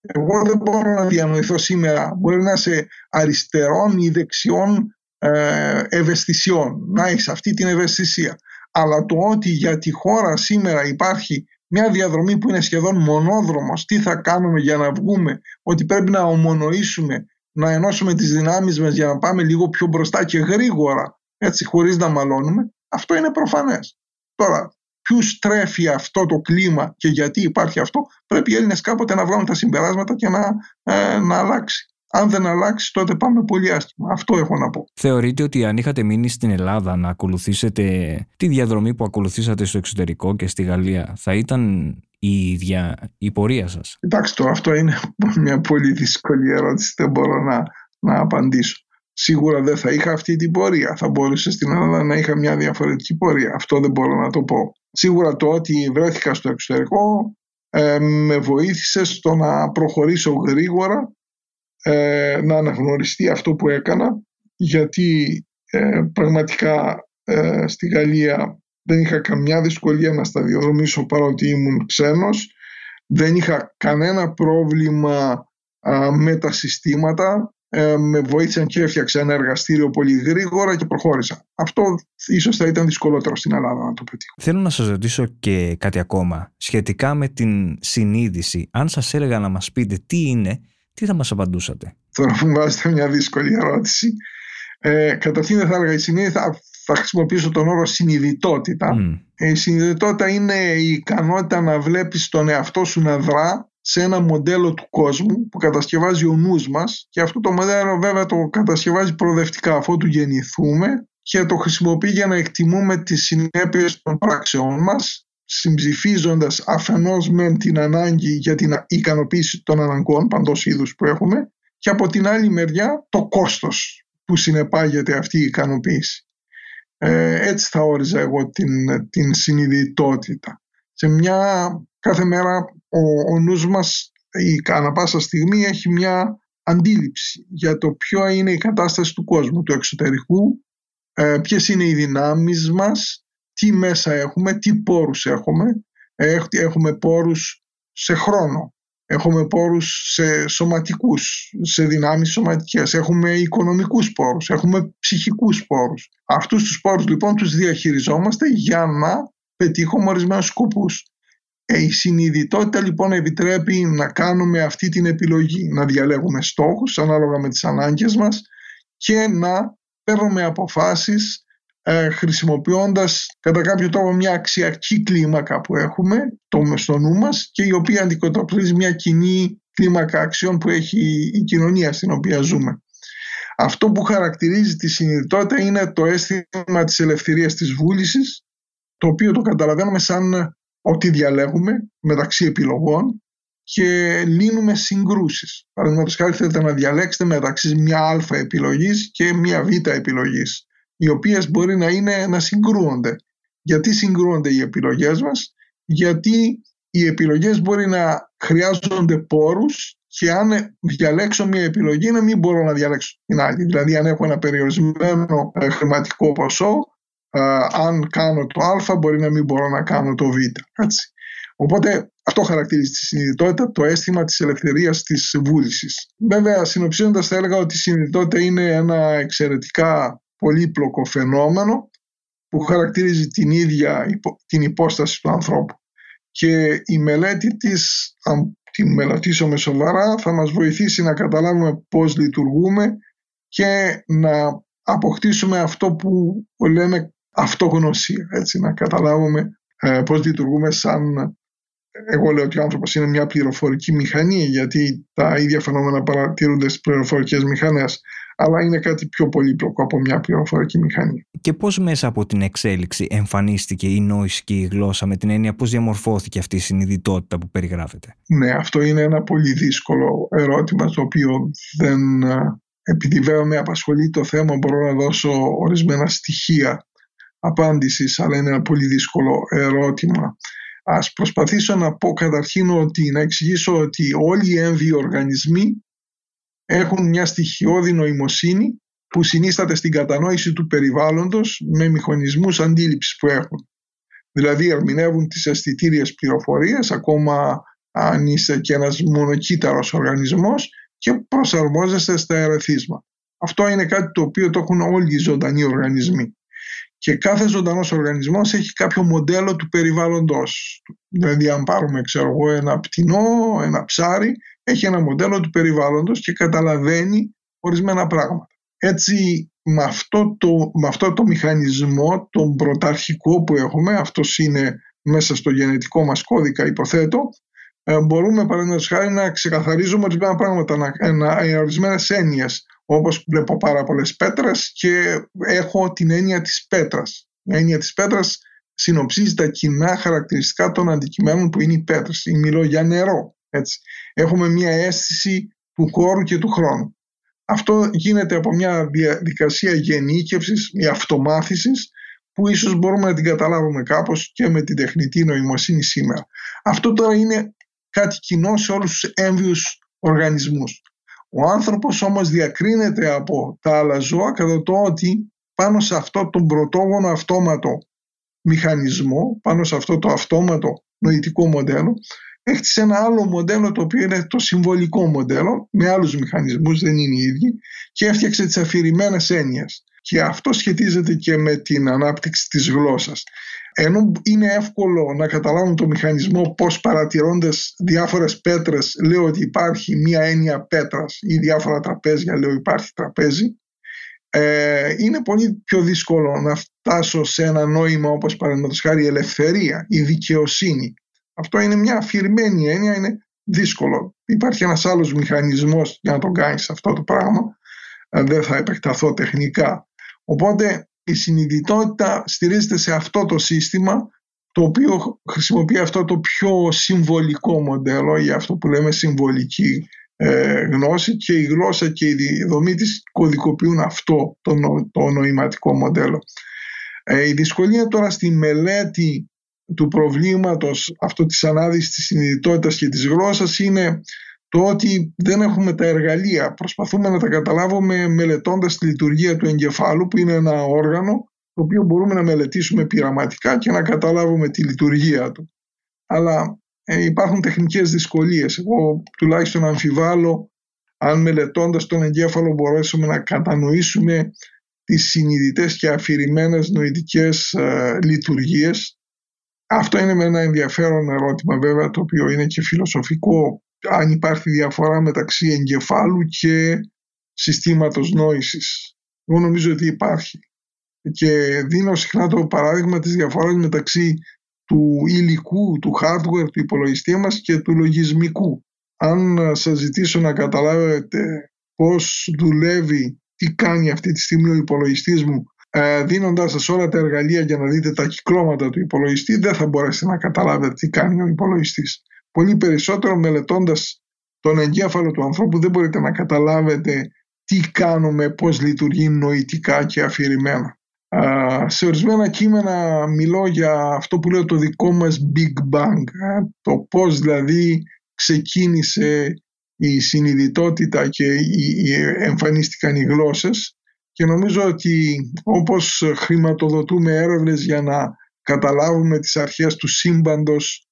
εγώ δεν μπορώ να διανοηθώ σήμερα, μπορεί να είσαι αριστερών ή δεξιών ε, ευαισθησιών, να έχεις αυτή την ευαισθησία. Αλλά το ότι για τη χώρα σήμερα υπάρχει μια διαδρομή που είναι σχεδόν μονόδρομος, τι θα κάνουμε για να βγούμε, ότι πρέπει να ομονοήσουμε, να ενώσουμε τις δυνάμεις μας για να πάμε λίγο πιο μπροστά και γρήγορα, έτσι, χωρίς να μαλώνουμε, αυτό είναι προφανές. Τώρα, ποιους τρέφει αυτό το κλίμα και γιατί υπάρχει αυτό, πρέπει οι Έλληνες κάποτε να βγάλουν τα συμπεράσματα και να, ε, να αλλάξει. Αν δεν αλλάξει, τότε πάμε πολύ άσχημα. Αυτό έχω να πω. Θεωρείτε ότι αν είχατε μείνει στην Ελλάδα να ακολουθήσετε τη διαδρομή που ακολουθήσατε στο εξωτερικό και στη Γαλλία, θα ήταν η ίδια η πορεία σας? Κοιτάξτε, αυτό είναι μια πολύ δύσκολη ερώτηση. Δεν μπορώ να, να απαντήσω. Σίγουρα δεν θα είχα αυτή την πορεία. Θα μπορούσε στην Ελλάδα να είχα μια διαφορετική πορεία. Αυτό δεν μπορώ να το πω. Σίγουρα το ότι βρέθηκα στο εξωτερικό ε, με βοήθησε στο να προχωρήσω γρήγορα, να αναγνωριστεί αυτό που έκανα, γιατί ε, πραγματικά ε, στη Γαλλία δεν είχα καμιά δυσκολία να σταδιοδρομήσω παρότι ήμουν ξένος, δεν είχα κανένα πρόβλημα α, με τα συστήματα, ε, με βοήθησαν και έφτιαξα ένα εργαστήριο πολύ γρήγορα και προχώρησα. Αυτό ίσως θα ήταν δυσκολότερο στην Ελλάδα να το πετύχω. Θέλω να σας ρωτήσω και κάτι ακόμα σχετικά με την συνείδηση. Αν σας έλεγα να μας πείτε τι είναι, τι θα μας απαντούσατε? Τώρα μου βάζετε μια δύσκολη ερώτηση. Ε, Καταρχήν δεν θα έλεγα η συνείδηση, θα, θα χρησιμοποιήσω τον όρο συνειδητότητα. Mm. Η συνειδητότητα είναι η ικανότητα να βλέπεις τον εαυτό σου να δρά σε ένα μοντέλο του κόσμου που κατασκευάζει ο νους μας, και αυτό το μοντέλο βέβαια το κατασκευάζει προοδευτικά αφότου γεννηθούμε και το χρησιμοποιεί για να εκτιμούμε τις συνέπειες των πράξεών μας, συμψηφίζοντας αφενός μεν την ανάγκη για την ικανοποίηση των αναγκών παντός είδους που έχουμε και από την άλλη μεριά το κόστος που συνεπάγεται αυτή η ικανοποίηση. Ε, έτσι θα όριζα εγώ την, την συνειδητότητα. Σε μια, κάθε μέρα ο, ο νους μας ανά πάσα στιγμή έχει μια αντίληψη για το ποιο είναι η κατάσταση του κόσμου, του εξωτερικού, ε, ποιες είναι οι δυνάμεις μας, τι μέσα έχουμε, τι πόρους έχουμε. Έχουμε πόρους σε χρόνο, Έχουμε πόρους σε σωματικούς, σε δυνάμεις σωματικές. Έχουμε οικονομικούς πόρους, έχουμε ψυχικούς πόρους. Αυτούς τους πόρους λοιπόν τους διαχειριζόμαστε για να πετύχουμε ορισμένους σκοπούς. Ε, η συνειδητότητα λοιπόν επιτρέπει να κάνουμε αυτή την επιλογή, να διαλέγουμε στόχους ανάλογα με τις ανάγκες μας και να παίρνουμε αποφάσεις ε, χρησιμοποιώντας κατά κάποιο τρόπο μια αξιακή κλίμακα που έχουμε το, στο νου μας και η οποία αντικατοπτρίζει μια κοινή κλίμακα αξιών που έχει η κοινωνία στην οποία ζούμε. Αυτό που χαρακτηρίζει τη συνειδητότητα είναι το αίσθημα της ελευθερίας της βούλησης, το οποίο το καταλαβαίνουμε σαν ότι διαλέγουμε μεταξύ επιλογών και λύνουμε συγκρούσεις. Παραδείγματος χάρη, θέλετε να διαλέξετε μεταξύ μια α επιλογής και μια β επιλογής, οι οποίες μπορεί να, είναι, να συγκρούονται. Γιατί συγκρούονται οι επιλογές μας? Γιατί οι επιλογές μπορεί να χρειάζονται πόρους και αν διαλέξω μια επιλογή να μην μπορώ να διαλέξω την άλλη. Δηλαδή αν έχω ένα περιορισμένο χρηματικό ποσό, Uh, αν κάνω το α μπορεί να μην μπορώ να κάνω το β. Έτσι. Οπότε αυτό χαρακτηρίζει τη συνειδητότητα, το αίσθημα της ελευθερίας της βούλησης. Βέβαια, συνοψίζοντας, θα έλεγα ότι η συνειδητότητα είναι ένα εξαιρετικά πολύπλοκο φαινόμενο που χαρακτηρίζει την ίδια υπο, την υπόσταση του ανθρώπου. Και η μελέτη της, αν την μελετήσουμε σοβαρά, θα μας βοηθήσει να καταλάβουμε πώς λειτουργούμε και να αποκτήσουμε αυτό που λέμε αυτογνωσία, έτσι, να καταλάβουμε ε, πώς λειτουργούμε σαν... Εγώ λέω ότι ο άνθρωπος είναι μια πληροφορική μηχανή, γιατί τα ίδια φαινόμενα παρατηρούνται στις πληροφορικές μηχανές, αλλά είναι κάτι πιο πολύπλοκο από μια πληροφορική μηχανή. Και πώς μέσα από την εξέλιξη εμφανίστηκε η νόηση και η γλώσσα, με την έννοια πώς διαμορφώθηκε αυτή η συνειδητότητα που περιγράφεται? Ναι, αυτό είναι ένα πολύ δύσκολο ερώτημα, το οποίο δεν... Επειδή βέβαια με απασχολεί το θέμα, μπορώ να δώσω ορισμένα στοιχεία απάντησης, αλλά είναι ένα πολύ δύσκολο ερώτημα. Ας προσπαθήσω να πω καταρχήν ότι, να εξηγήσω ότι όλοι οι έμβιοι οργανισμοί έχουν μια στοιχειώδη νοημοσύνη που συνίσταται στην κατανόηση του περιβάλλοντος με μηχανισμούς αντίληψης που έχουν. Δηλαδή ερμηνεύουν τις αισθητήριες πληροφορίες, ακόμα αν είσαι και ένας μονοκύτταρος οργανισμός, και προσαρμόζεστε στα ερεθίσματα. Αυτό είναι κάτι το οποίο το έχουν όλοι οι ζωντανοί οργανισμοί. Και κάθε ζωντανός οργανισμός έχει κάποιο μοντέλο του περιβάλλοντος. Δηλαδή αν πάρουμε ξέρω εγώ, ένα πτηνό, ένα ψάρι, έχει ένα μοντέλο του περιβάλλοντος και καταλαβαίνει ορισμένα πράγματα. Έτσι με αυτό το, με αυτό το μηχανισμό, τον πρωταρχικό που έχουμε, αυτός είναι μέσα στο γενετικό μας κώδικα υποθέτω, μπορούμε παραδείγματος χάρη να ξεκαθαρίζουμε ορισμένα πράγματα, ορισμένες έννοιες. Όπως βλέπω πάρα πολλές πέτρες και έχω την έννοια της πέτρας. Η έννοια της πέτρας συνοψίζει τα κοινά χαρακτηριστικά των αντικειμένων που είναι οι πέτρες. Ή μιλώ για νερό. Έτσι. Έχουμε μια αίσθηση του χώρου και του χρόνου. Αυτό γίνεται από μια διαδικασία γενίκευσης ή αυτομάθησης, που ίσως μπορούμε να την καταλάβουμε κάπως και με την τεχνητή νοημοσύνη σήμερα. Αυτό τώρα είναι κάτι κοινό σε όλους τους έμβιους οργανισμούς. Ο άνθρωπος όμως διακρίνεται από τα άλλα ζώα κατά το ότι πάνω σε αυτό τον πρωτόγονο αυτόματο μηχανισμό, πάνω σε αυτό το αυτόματο νοητικό μοντέλο, έχτισε ένα άλλο μοντέλο το οποίο είναι το συμβολικό μοντέλο, με άλλους μηχανισμούς, δεν είναι οι ίδιοι, και έφτιαξε τις αφηρημένες έννοιες. Και αυτό σχετίζεται και με την ανάπτυξη της γλώσσας. Ενώ είναι εύκολο να καταλάβουν το μηχανισμό πώς παρατηρώντας διάφορες πέτρες λέω ότι υπάρχει μία έννοια πέτρας ή διάφορα τραπέζια λέω υπάρχει τραπέζι, ε, είναι πολύ πιο δύσκολο να φτάσω σε ένα νόημα όπως παραδείγματος χάρη η ελευθερία, η δικαιοσύνη. Αυτό είναι μια αφηρημένη έννοια, είναι δύσκολο. Υπάρχει ένας άλλος μηχανισμός για να τον κάνεις αυτό το πράγμα, δεν θα επεκταθώ τεχνικά. Οπότε η συνειδητότητα στηρίζεται σε αυτό το σύστημα το οποίο χρησιμοποιεί αυτό το πιο συμβολικό μοντέλο ή αυτό που λέμε συμβολική ε, γνώση, και η γλώσσα και η δομή της κωδικοποιούν αυτό το, νο, το νοηματικό μοντέλο. Ε, η δυσκολία τώρα στη μελέτη του προβλήματος αυτό της ανάδυσης της συνειδητότητας και της γλώσσας είναι το ότι δεν έχουμε τα εργαλεία. Προσπαθούμε να τα καταλάβουμε μελετώντας τη λειτουργία του εγκεφάλου, που είναι ένα όργανο το οποίο μπορούμε να μελετήσουμε πειραματικά και να καταλάβουμε τη λειτουργία του. Αλλά ε, υπάρχουν τεχνικές δυσκολίες. Εγώ τουλάχιστον αμφιβάλλω αν μελετώντας τον εγκέφαλο μπορέσουμε να κατανοήσουμε τις συνειδητές και αφηρημένες νοητικές ε, λειτουργίες. Αυτό είναι με ένα ενδιαφέρον ερώτημα βέβαια, το οποίο είναι και φιλοσοφικό, αν υπάρχει διαφορά μεταξύ εγκεφάλου και συστήματος νόησης. Εγώ νομίζω ότι υπάρχει. Και δίνω συχνά το παράδειγμα της διαφοράς μεταξύ του υλικού, του hardware, του υπολογιστή μας και του λογισμικού. Αν σας ζητήσω να καταλάβετε πώς δουλεύει, τι κάνει αυτή τη στιγμή ο υπολογιστής μου, δίνοντας σας όλα τα εργαλεία για να δείτε τα κυκλώματα του υπολογιστή, δεν θα μπορέσετε να καταλάβετε τι κάνει ο υπολογιστής. Πολύ περισσότερο μελετώντας τον εγκέφαλο του ανθρώπου δεν μπορείτε να καταλάβετε τι κάνουμε, πώς λειτουργεί νοητικά και αφηρημένα. Σε ορισμένα κείμενα μιλώ για αυτό που λέω το δικό μας Big Bang, το πώς δηλαδή ξεκίνησε η συνειδητότητα και εμφανίστηκαν οι γλώσσες, και νομίζω ότι όπως χρηματοδοτούμε έρευνες για να καταλάβουμε τις αρχές του σύμπαντος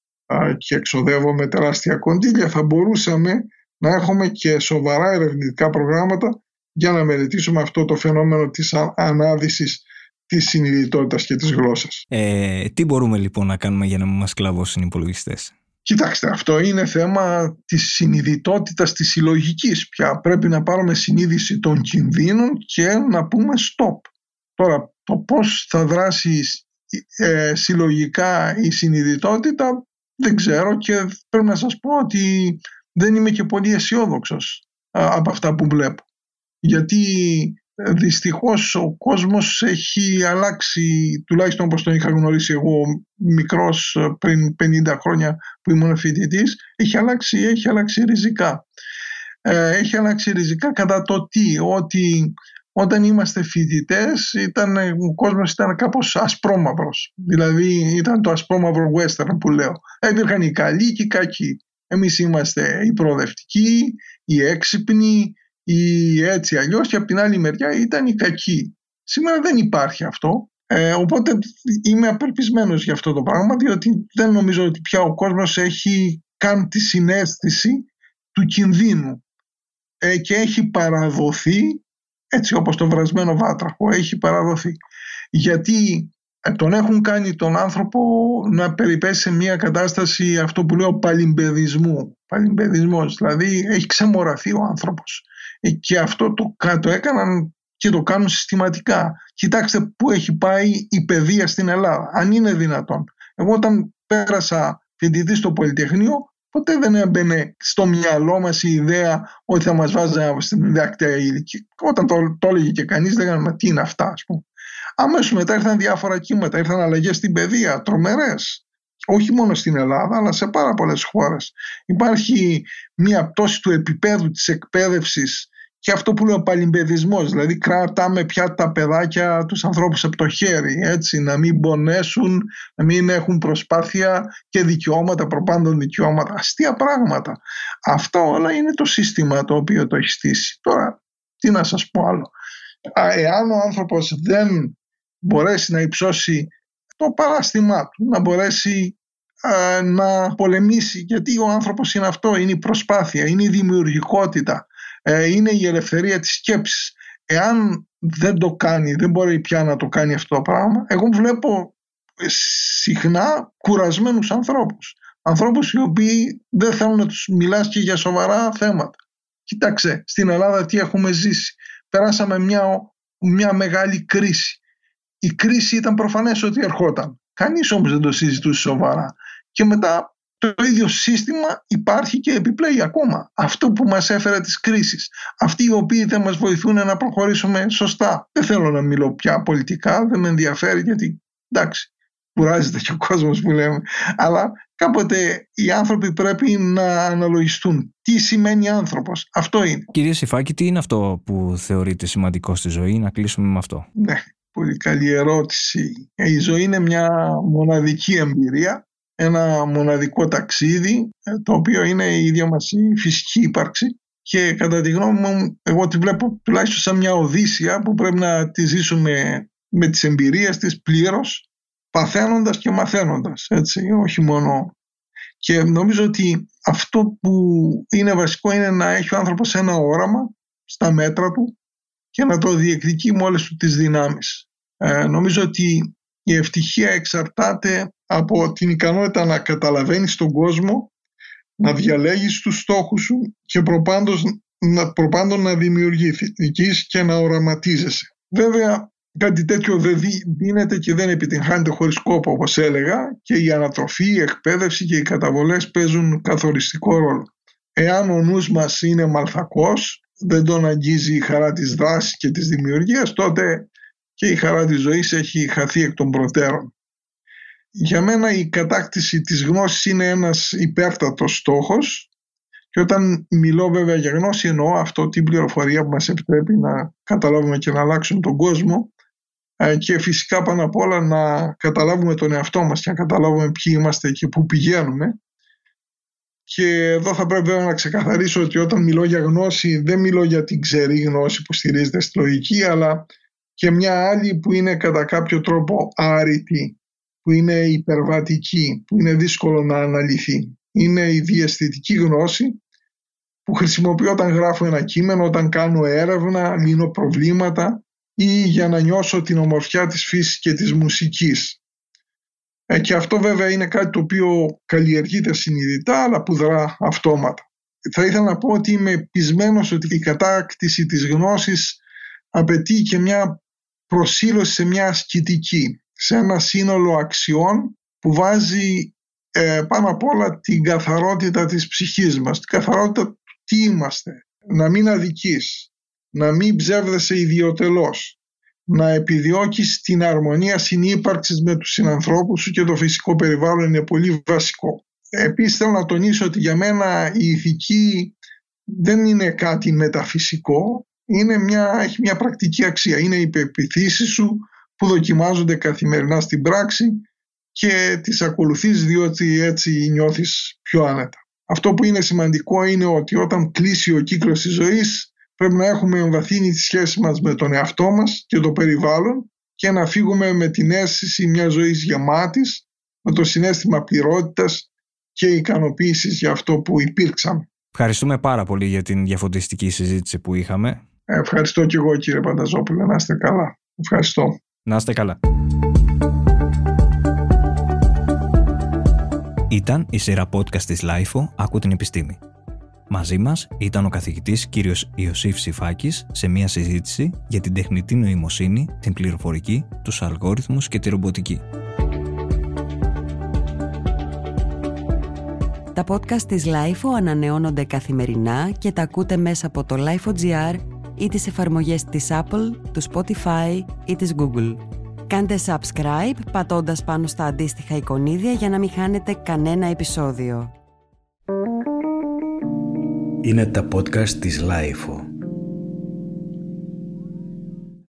και εξοδεύουμε τεράστια κονδύλια, θα μπορούσαμε να έχουμε και σοβαρά ερευνητικά προγράμματα για να μελετήσουμε αυτό το φαινόμενο της ανάδυσης της συνειδητότητας και της γλώσσας. Ε, τι μπορούμε λοιπόν να κάνουμε για να μην μας κλαβώσουν οι υπολογιστές? Κοιτάξτε, αυτό είναι θέμα της συνειδητότητας της συλλογικής πια. Πρέπει να πάρουμε συνείδηση των κινδύνων και να πούμε stop. Τώρα, το πώς θα δράσει ε, συλλογικά η συνειδητότητα δεν ξέρω, και πρέπει να σας πω ότι δεν είμαι και πολύ αισιόδοξος από αυτά που βλέπω. Γιατί δυστυχώς ο κόσμος έχει αλλάξει, τουλάχιστον όπως τον είχα γνωρίσει εγώ μικρός πριν πενήντα χρόνια που ήμουν φοιτητής, έχει αλλάξει, έχει αλλάξει ριζικά. Έχει αλλάξει ριζικά κατά το τι, ότι όταν είμαστε φοιτητές ήταν, ο κόσμος ήταν κάπως ασπρόμαυρος. Δηλαδή ήταν το ασπρόμαυρο western που λέω. Υπήρχαν οι καλοί και οι κακοί. Εμείς είμαστε οι προοδευτικοί, οι έξυπνοι, οι έτσι αλλιώς, και από την άλλη μεριά ήταν οι κακοί. Σήμερα δεν υπάρχει αυτό, ε, οπότε είμαι απελπισμένος για αυτό το πράγμα, διότι δεν νομίζω ότι πια ο κόσμος έχει καν τη συναίσθηση του κινδύνου ε, και έχει παραδοθεί, έτσι όπως το βρασμένο βάτραχο, έχει παραδοθεί. Γιατί τον έχουν κάνει τον άνθρωπο να περιπέσει σε μια κατάσταση, αυτό που λέω, παλιμπεδισμού. Παλιμπεδισμός, δηλαδή έχει ξεμοραθεί ο άνθρωπος. Και αυτό το, το έκαναν και το κάνουν συστηματικά. Κοιτάξτε πού έχει πάει η παιδεία στην Ελλάδα, αν είναι δυνατόν. Εγώ όταν πέρασα φοιτητή στο Πολυτεχνείο, ποτέ δεν έμπαινε στο μυαλό μας η ιδέα ότι θα μας βάζανε στην διδακτέα ηλικία. Όταν το, το έλεγε και κανείς, λέγανε τι είναι αυτά, ας πούμε. Αμέσως μετά ήρθαν διάφορα κύματα, ήρθαν αλλαγές στην παιδεία, τρομερές. Όχι μόνο στην Ελλάδα, αλλά σε πάρα πολλές χώρες. Υπάρχει μια πτώση του επίπεδου της εκπαίδευσης και αυτό που λέω παλιμπεδισμός, δηλαδή κρατάμε πια τα παιδάκια, τους ανθρώπους από το χέρι, έτσι, να μην πονέσουν, να μην έχουν προσπάθεια και δικαιώματα, προπάντων δικαιώματα, αστεία πράγματα. Αυτά όλα είναι το σύστημα το οποίο το έχει στήσει. Τώρα, τι να σας πω άλλο. Εάν ο άνθρωπος δεν μπορέσει να υψώσει το παράστημά του, να μπορέσει ε, να πολεμήσει, γιατί ο άνθρωπος είναι αυτό, είναι η προσπάθεια, είναι η δημιουργικότητα, ε, είναι η ελευθερία της σκέψης. Εάν δεν το κάνει, δεν μπορεί πια να το κάνει αυτό το πράγμα, εγώ βλέπω συχνά κουρασμένους ανθρώπους, ανθρώπους οι οποίοι δεν θέλουν να τους μιλάς και για σοβαρά θέματα. Κοίταξε, στην Ελλάδα τι έχουμε ζήσει. Περάσαμε μια, μια μεγάλη κρίση. Η κρίση ήταν προφανές ότι ερχόταν. Κανείς όμως δεν το συζητούσε σοβαρά. Και μετά το ίδιο σύστημα υπάρχει και επιπλέει ακόμα. Αυτό που μας έφερε τις κρίσεις. Αυτοί οι οποίοι δεν μας βοηθούν να προχωρήσουμε σωστά. Δεν θέλω να μιλώ πια πολιτικά, δεν με ενδιαφέρει, γιατί εντάξει, κουράζεται και ο κόσμος που λέμε. Αλλά κάποτε οι άνθρωποι πρέπει να αναλογιστούν. Τι σημαίνει άνθρωπος, αυτό είναι. Κύριε Σηφάκη, τι είναι αυτό που θεωρείτε σημαντικό στη ζωή, να κλείσουμε με αυτό? Ναι, πολύ καλή ερώτηση. Η ζωή είναι μια μοναδική εμπειρία, ένα μοναδικό ταξίδι, το οποίο είναι η ίδια μας η φυσική ύπαρξη. Και κατά τη γνώμη μου, εγώ τη βλέπω τουλάχιστον σαν μια οδύσσια που πρέπει να τη ζήσουμε με τις εμπειρίες της πλήρως, παθαίνοντας και μαθαίνοντας, έτσι, όχι μόνο. Και νομίζω ότι αυτό που είναι βασικό είναι να έχει ο άνθρωπος ένα όραμα στα μέτρα του και να το διεκδικεί με όλες του τις δυνάμεις. Ε, νομίζω ότι η ευτυχία εξαρτάται από την ικανότητα να καταλαβαίνεις τον κόσμο, να διαλέγεις τους στόχους σου και προπάντως να, προπάντων να δημιουργηθείς και να οραματίζεσαι. Βέβαια, κάτι τέτοιο δεν δίνεται και δεν επιτυγχάνεται χωρίς κόπο, όπως έλεγα, και η ανατροφή, η εκπαίδευση και οι καταβολές παίζουν καθοριστικό ρόλο. Εάν ο νους μας είναι μαλθακός, δεν τον αγγίζει η χαρά της δράσης και της δημιουργίας, τότε και η χαρά της ζωής έχει χαθεί εκ των προτέρων. Για μένα η κατάκτηση της γνώσης είναι ένας υπέρτατος στόχος, και όταν μιλώ βέβαια για γνώση εννοώ αυτό, την πληροφορία που μας επιτρέπει να καταλάβουμε και να αλλάξουμε τον κόσμο, και φυσικά πάνω απ' όλα να καταλάβουμε τον εαυτό μας και να καταλάβουμε ποιοι είμαστε και πού πηγαίνουμε. Και εδώ θα πρέπει να ξεκαθαρίσω ότι όταν μιλώ για γνώση δεν μιλώ για την ξερή γνώση που στηρίζεται στη λογική, αλλά και μια άλλη που είναι κατά κάποιο τρόπο άρρητη, που είναι υπερβατική, που είναι δύσκολο να αναλυθεί. Είναι η διαισθητική γνώση που χρησιμοποιώ όταν γράφω ένα κείμενο, όταν κάνω έρευνα, λύνω προβλήματα ή για να νιώσω την ομορφιά της φύσης και της μουσικής. Ε, και αυτό βέβαια είναι κάτι το οποίο καλλιεργείται συνειδητά, αλλά που δρά αυτόματα. Θα ήθελα να πω ότι είμαι πεισμένος ότι η κατάκτηση της γνώσης απαιτεί και μια προσήλωση σε μια ασκητική, σε ένα σύνολο αξιών που βάζει ε, πάνω απ' όλα την καθαρότητα της ψυχής μας, την καθαρότητα του τι είμαστε, να μην αδικείς, να μην ψεύδεσαι ιδιωτελώς, να επιδιώκεις την αρμονία συνύπαρξης με τους συνανθρώπους σου και το φυσικό περιβάλλον είναι πολύ βασικό. Επίσης θέλω να τονίσω ότι για μένα η ηθική δεν είναι κάτι μεταφυσικό, είναι μια, έχει μια πρακτική αξία, είναι οι πεποιθήσεις σου που δοκιμάζονται καθημερινά στην πράξη και τις ακολουθείς διότι έτσι νιώθεις πιο άνετα. Αυτό που είναι σημαντικό είναι ότι όταν κλείσει ο κύκλος της ζωής πρέπει να έχουμε εμβαθύνει τη σχέση μας με τον εαυτό μας και το περιβάλλον και να φύγουμε με την αίσθηση μιας ζωής γεμάτης, με το συναίσθημα πληρότητας και ικανοποίησης για αυτό που υπήρξαμε. Ευχαριστούμε πάρα πολύ για την διαφωτιστική συζήτηση που είχαμε. Ευχαριστώ και εγώ, κύριε Πανταζόπουλε. Να είστε καλά. Ευχαριστώ. Να είστε καλά. Ήταν η σειρά podcast της LiFO «Ακού την επιστήμη». Μαζί μας ήταν ο καθηγητής κ. Ιωσήφ Σηφάκης σε μια συζήτηση για την τεχνητή νοημοσύνη, την πληροφορική, τους αλγόριθμους και τη ρομποτική. Τα podcast της LiFO ανανεώνονται καθημερινά και τα ακούτε μέσα από το LiFO.gr ή τις εφαρμογές της Apple, του Spotify ή της Google. Κάντε subscribe πατώντας πάνω στα αντίστοιχα εικονίδια για να μην χάνετε κανένα επεισόδιο. Είναι τα podcast της LiFO.